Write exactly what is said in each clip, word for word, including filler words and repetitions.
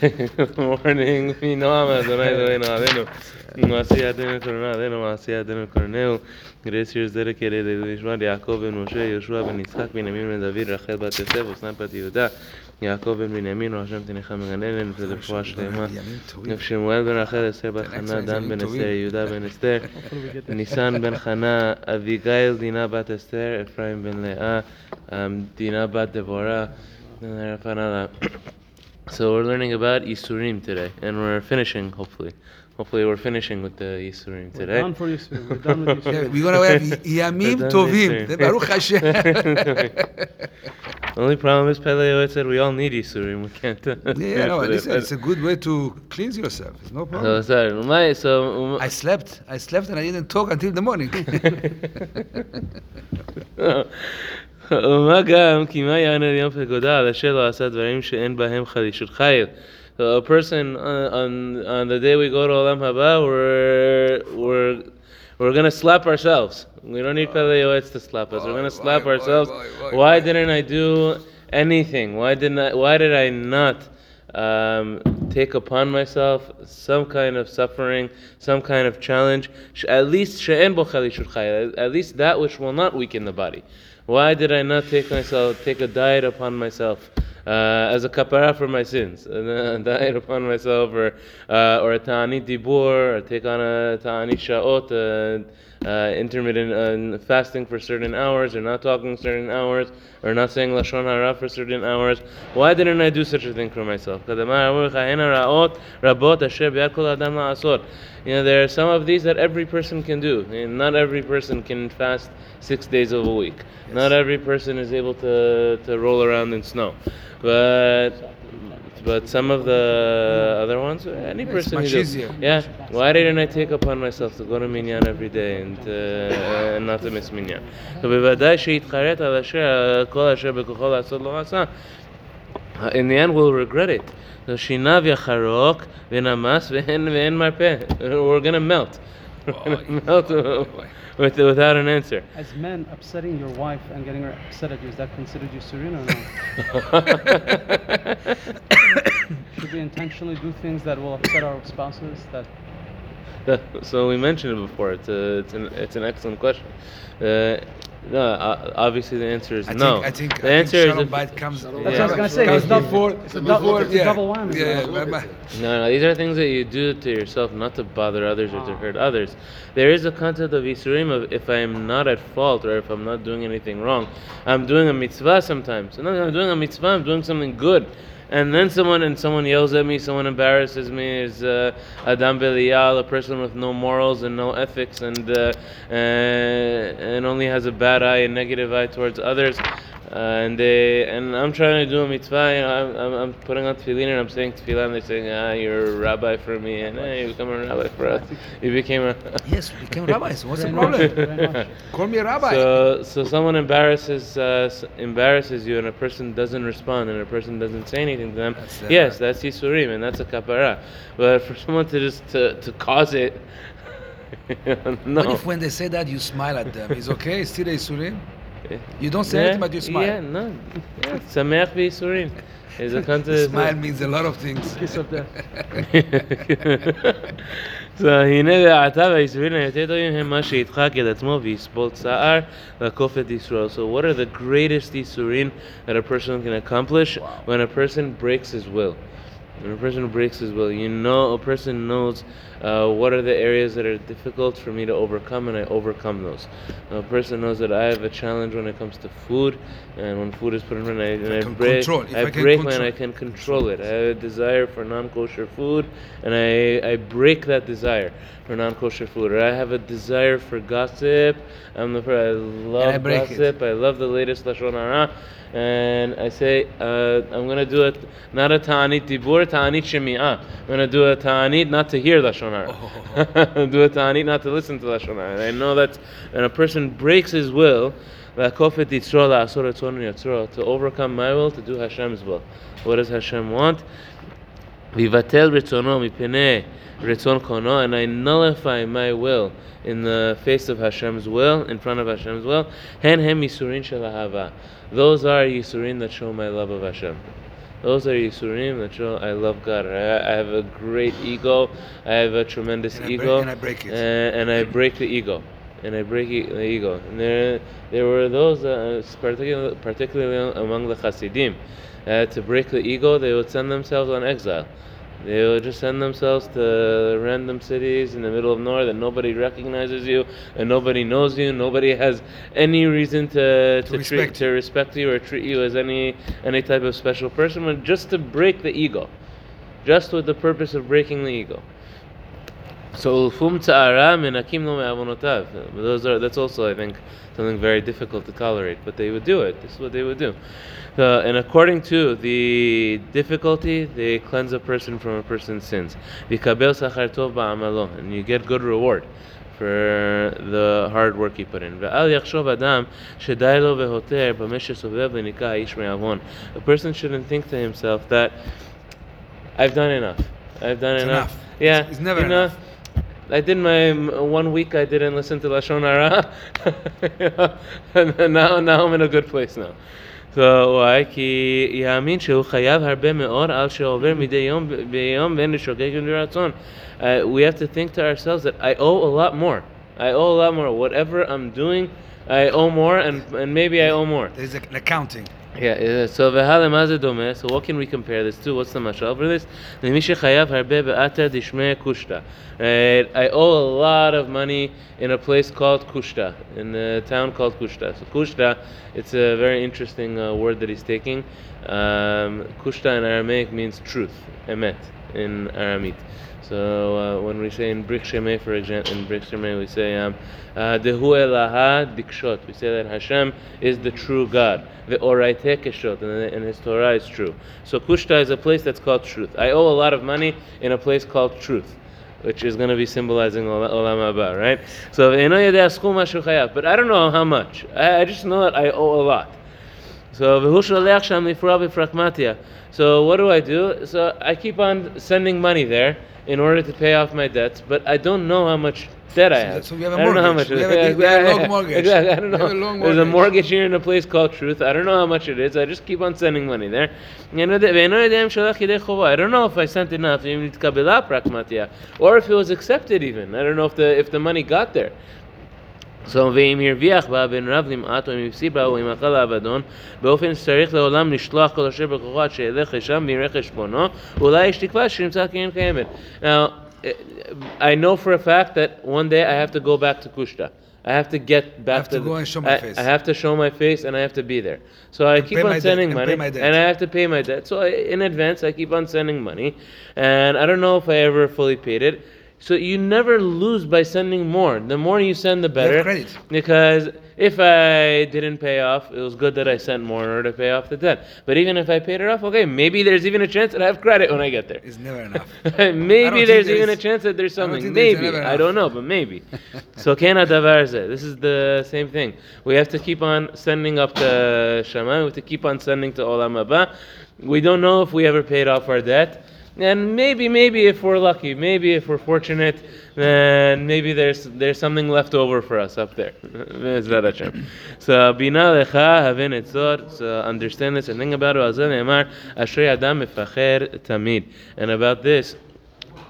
Good morning. Grace year is dedicated to Yishma, Yaakov and Moshe, Yeshua ben Yitzchak, Binyamin ben David, Rachel bat Yosef, Osnan bat Yehuda, Yaakov ben Binyamin, Hashem Tinecha Meganelen, V'Zeh Refuah Shlema, Shemuel ben Rachel, Esther bat Hana, Dan ben Esther, Yehuda ben Esther, Nisan ben Hana, Abigail, Dina bat Esther, Ephraim ben Leah, Dina bat Devorah, and Rafanada. So we're learning about Yisurim today, and we're finishing, hopefully. Hopefully we're finishing with the Yisurim today. We're done for Yisurim. We're done with Yisurim. We're going to have yamim Tovim. Baruch Hashem. The only problem is Pele Yoetz said we all need Yisurim. We can't. Yeah, no, listen, it's a good way to cleanse yourself. It's no problem. So, sorry. So, um, I slept. I slept and I didn't talk until the morning. ומה גם כי מה יענה ליום פקודה על אשר לא עשה דברים שאין בהם חלישות חיל. So a person on, on on the day we go to Olam Haba, we're we're we're gonna slap ourselves. We don't need Pele Yoetz to slap us. We're gonna slap ourselves. Why didn't I do anything? Why didn't I? Why did I not um, take upon myself some kind of suffering, some kind of challenge? At least she'en bo chalishut chayil. At least that which will not weaken the body. Why did I not take myself, take a diet upon myself uh, as a kapara for my sins? A diet upon myself, or uh, or a ta'anit dibur, or take on a ta'anit sha'ot, uh, uh, intermittent uh, fasting for certain hours, or not talking certain hours, or not saying lashon hara for certain hours. Why didn't I do such a thing for myself? You know, there are some of these that every person can do. And not every person can fast six days of a week. Yes. Not every person is able to, to roll around in snow. But but some of the other ones, any person can do. Easier. Yeah. Why didn't I take upon myself to go to Minyan every day and, uh, and not to miss Minyan? In the end, we'll regret it. We're going to melt. We're going to melt with, without an answer. As men, upsetting your wife and getting her upset at you, is that considered Yisurin or not? Should we intentionally do things that will upset our spouses? That So we mentioned it before. It's a, it's an it's an excellent question. Uh, no, uh, obviously the answer is I no. Think, I think the I answer think is bite comes. That's yeah. what I was gonna say. It's not for it's a double, it's a double whammy. Yeah. Yeah. Yeah. Yeah. No, no, these are things that you do to yourself, not to bother others or to hurt others. There is a concept of Yisurim of if I am not at fault or if I'm not doing anything wrong, I'm doing a mitzvah sometimes. No, I'm doing a mitzvah. I'm doing something good. And then someone and someone yells at me, someone embarrasses me. Is uh, Adam Belial, a person with no morals and no ethics, and uh, uh, and only has a bad eye and negative eye towards others. Uh, and they and I'm trying to do a mitzvah. You know, I'm I'm putting on tefillin and I'm saying tefillah, and they're saying, ah, you're a rabbi for me, and hey, you become a rabbi for us. You became a yes, we became rabbis. What's the problem? Call me a rabbi. So so someone embarrasses uh, embarrasses you, and a person doesn't respond, and a person doesn't say anything to them. That's yes, that's Yisurim, and that's a kapara. But for someone to just to, to cause it, no. What if when they say that you smile at them? It's okay. It's still a Yisurim. You don't say yeah, anything, but you smile. Yeah, no. Sameach v'yisurim. Smile means a lot of things. Kiss of death. So, הנה ועתה והיסורים היותר טובים הם מה שידחק את עצמו ויסבול צער לעקוף את ישראל. So, what are the greatest יסורים that a person can accomplish wow. when a person breaks his will? When a person breaks his will, you know, a person knows uh, what are the areas that are difficult for me to overcome, and I overcome those. A person knows that I have a challenge when it comes to food, and when food is put in front of me, and I, and I break, I, I break control. And I can control it. I have a desire for non-kosher food, and I, I break that desire for non-kosher food. Or I have a desire for gossip. I'm the I love I gossip. It. I love the latest lashon hara. And I say, uh, I'm going to do it, not a ta'anit dibur, ta'anit shemi'ah. I'm going to do a ta'anit not to hear lashon hara. Oh. Do a ta'anit not to listen to lashon hara. And I know that when a person breaks his will, to overcome my will, to do Hashem's will. What does Hashem want? And I nullify my will in the face of Hashem's will, in front of Hashem's will. Those are Yisurin that show my love of Hashem. Those are Yisurim that show I love God. I, I have a great ego. I have a tremendous and ego. I break, and I break it. And, and I break the ego. And I break e- the ego. And there, there were those, uh, particularly, particularly among the Hasidim, uh, to break the ego, they would send themselves on exile. They would just send themselves to random cities in the middle of nowhere that nobody recognizes you and nobody knows you. Nobody has any reason to to, to, respect. Treat, to respect you or treat you as any any type of special person, but just to break the ego, just with the purpose of breaking the ego. So ulfum tzara menakim lo me'avonotav. Those are that's also I think something very difficult to tolerate, but they would do it. This is what they would do. Uh, and according to the difficulty, they cleanse a person from a person's sins. Vikabel sachar tov ba'amalo, and you get good reward for the hard work you put in. A person shouldn't think to himself that I've done enough. I've done it's enough. enough. Yeah, it's, it's never enough. enough. I did my one week. I didn't listen to lashon hara, and now now I'm in a good place now. So why? Ki yamin shehu chayav harbe me'or al she'over midei yom beyom ben shogeg b'ratzon. We have to think to ourselves that I owe a lot more. I owe a lot more. Whatever I'm doing, I owe more, and and maybe I owe more. There's an accounting. Yeah, so so what can we compare this to? What's the mashal for this? Right, I owe a lot of money in a place called Kushta, in a town called Kushta. So Kushta, it's a very interesting uh, word that he's taking. Um, Kushta in Aramaic means truth, emet in Aramaic. So uh, when we say in Birkshei, for example, in Birkshei we say um, uh, Dehu Elaha Dikshot. We say that Hashem is the true God. The Oraiteh Keshot, and His Torah is true. So Kushta is a place that's called truth. I owe a lot of money in a place called truth, which is going to be symbolizing Olam Haba, right? So but I don't know how much. I, I just know that I owe a lot. So So what do I do? So I keep on sending money there in order to pay off my debts, but I don't know how much debt so I have. So we have a I don't mortgage. Know how much we have a, yeah, we have a long yeah, mortgage. Exactly. I don't know. A long There's a mortgage here in a place called Truth. I don't know how much it is. I just keep on sending money there. I don't know if I sent enough, or if it was accepted even. I don't know if the if the money got there. So ve'im hirviach ba ben rav nim'at ve'im yifsibah ve'im akal ha'avadon be'ofen sh'tzarich le'olam nishloach kol asher b'kocho ad she'elech hesham v'yireh cheshbono ulai yesh tikva she'nimtzah keren kayemet. Now, I know for a fact that one day I have to go back to Kushta. I have to get back I have to, to go and show my I, face. I have to show my face, and I have to be there. So I and keep on sending debt, money, and, and I have to pay my debt. So I, in advance, I keep on sending money, and I don't know if I ever fully paid it. So you never lose by sending more. The more you send, the better. Credit. Because if I didn't pay off, it was good that I sent more in order to pay off the debt. But even if I paid it off, okay, maybe there's even a chance that I have credit when I get there. It's never enough. Maybe there's there even is, a chance that there's something. I maybe. There's I don't know, but maybe. So this is the same thing. We have to keep on sending up to Shaman. We have to keep on sending to Olam Haba. We don't know if we ever paid off our debt. And maybe, maybe if we're lucky, maybe if we're fortunate, then maybe there's there's something left over for us up there. So, bina lecha haven etzor. So, understand this and think about it. And about this,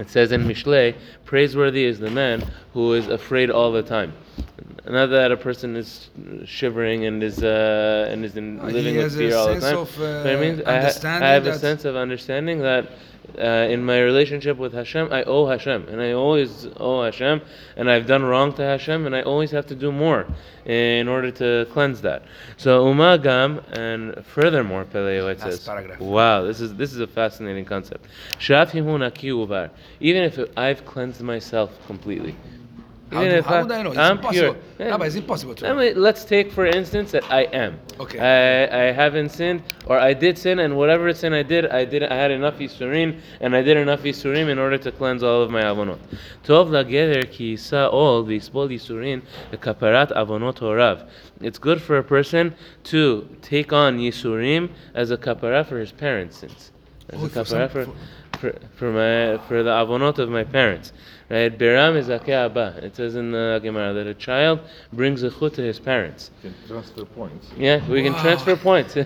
it says in Mishlei, praiseworthy is the man who is afraid all the time. Not that a person is shivering and is uh, and is in, living with fear all the time. Of, uh, but I mean, I, ha- I have a sense of understanding that. Uh, in my relationship with Hashem, I owe Hashem, and I always owe Hashem, and I've done wrong to Hashem, and I always have to do more in order to cleanse that. So umagam, and furthermore, Pele Yoetz says, "Wow, this is this is a fascinating concept. Even if I've cleansed myself completely." How, do, how I, would I know? It's I'm impossible. Yeah. No, but it's impossible to I mean, let's take, for instance, that I am. Okay. I, I haven't sinned, or I did sin, and whatever sin I did, I did. I had enough Yisurim, and I did enough Yisurim in order to cleanse all of my avonot. Tov lagever ki yisa'ol v'yisbol Yisurim v'kaparat avonot horav. It's good for a person to take on Yisurim as a kapara for his parents' sins. As oh, a kapara for... for for for my for the avonot of my parents, right? Biram is akeh abba. It says in the Gemara that a child brings a achut to his parents. You can transfer points. Yeah, we wow. can transfer points. So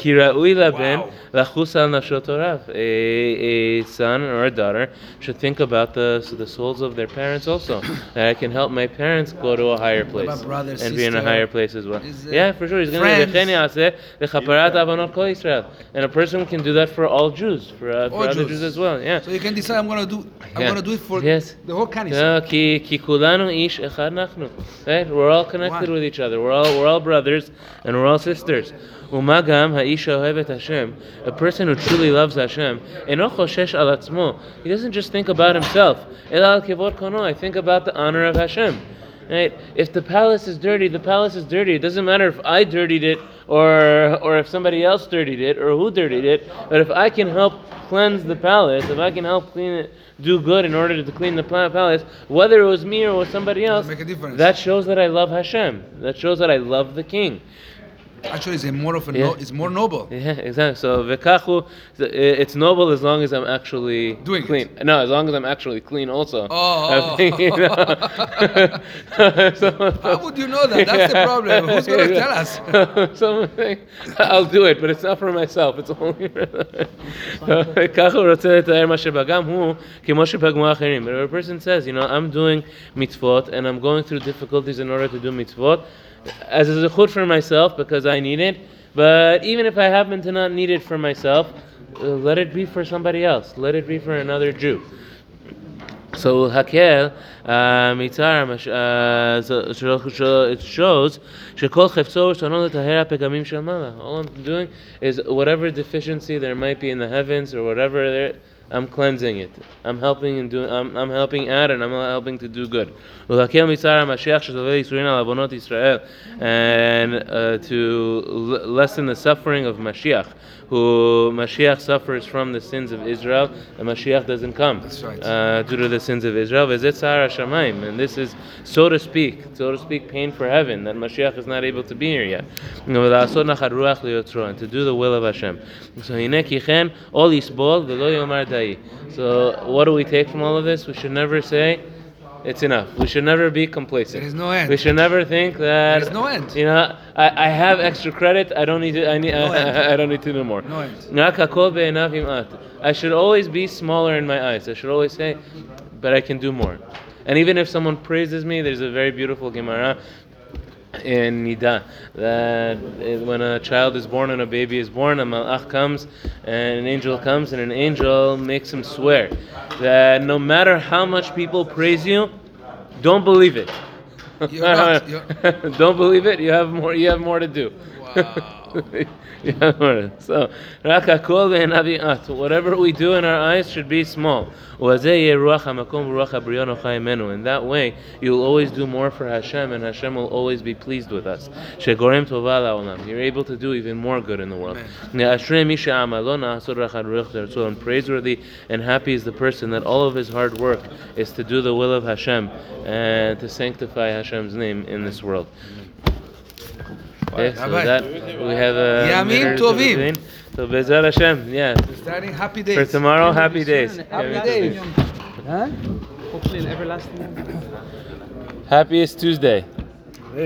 kira'ui laben lachus al nashot horav. A son or a daughter should think about the so the souls of their parents also. That I can help my parents go to a higher place brother, and sister, be in a higher place as well. Yeah, for sure. He's friends. Gonna be the chaparat avonot kol Israel, and a person can do that for all Jews, for, uh, for all other Jews. Jews as well. Yeah. So you can decide. I'm gonna do. I'm yeah. gonna do it for yes. the whole country. No, ki ki kulanu ish echad nachnu. Right? We're all connected One. with each other. We're all we're all brothers and we're all sisters. Umagam ha'isha ohevet Hashem. A person who truly loves Hashem. Eno choshesh al atzmo. He doesn't just think about himself. El al kivod kono. I think about the honor of Hashem. Right? If the palace is dirty, the palace is dirty. It doesn't matter if I dirtied it or or if somebody else dirtied it or who dirtied it. But if I can help cleanse the palace, if I can help clean it, do good in order to clean the palace, whether it was me or it was somebody else, make a difference. That shows that I love Hashem. That shows that I love the King. Actually, it's more of a no, yeah. it's more noble. Yeah, exactly. So vekachu, it's noble as long as I'm actually doing clean. It. No, as long as I'm actually clean also. Oh. Thinking, you know. How would you know that? That's the problem. Who's going to tell us? Something. I'll do it, but it's not for myself. It's only for the vekachu. But if a person says, you know, I'm doing mitzvot and I'm going through difficulties in order to do mitzvot, as a zechut for myself because I need it, but even if I happen to not need it for myself, uh, let it be for somebody else. Let it be for another Jew. So hakel mitzar, it shows shekol cheftzor shano letahera pegamim shel malach. All I'm doing is whatever deficiency there might be in the heavens or whatever there. I'm cleansing it. I'm helping and doing. I'm I'm helping out, and I'm helping to do good. And uh, to l- lessen the suffering of Mashiach, who Mashiach suffers from the sins of Israel, and Mashiach doesn't come That's right. uh, due to the sins of Israel. And this is, so to speak, so to speak, pain for heaven that Mashiach is not able to be here yet. And to do the will of Hashem. So, So what do we take from all of this? We should never say it's enough. We should never be complacent. There's no end. We should never think that there's no end. You know, I, I have extra credit. I don't need to. I need. No I, I don't need to do more. No end. I should always be smaller in my eyes. I should always say, but I can do more. And even if someone praises me, there's a very beautiful Gemara in Nida, that when a child is born and a baby is born, a malach comes and an angel comes and an angel makes him swear that no matter how much people praise you, don't believe it. You're not, you're... Don't believe it. You have more. You have more to do. Wow. Yeah, so whatever we do in our eyes should be small. And that way you'll always do more for Hashem, and Hashem will always be pleased with us. You're able to do even more good in the world. And praiseworthy and happy is the person that all of his hard work is to do the will of Hashem and to sanctify Hashem's name in this world. Okay, so that we have a yamim Tovim. So Bezel Hashem, yeah. Starting happy days. For tomorrow, happy days. Happy days. Huh? Hopefully, an everlasting. Happiest Tuesday.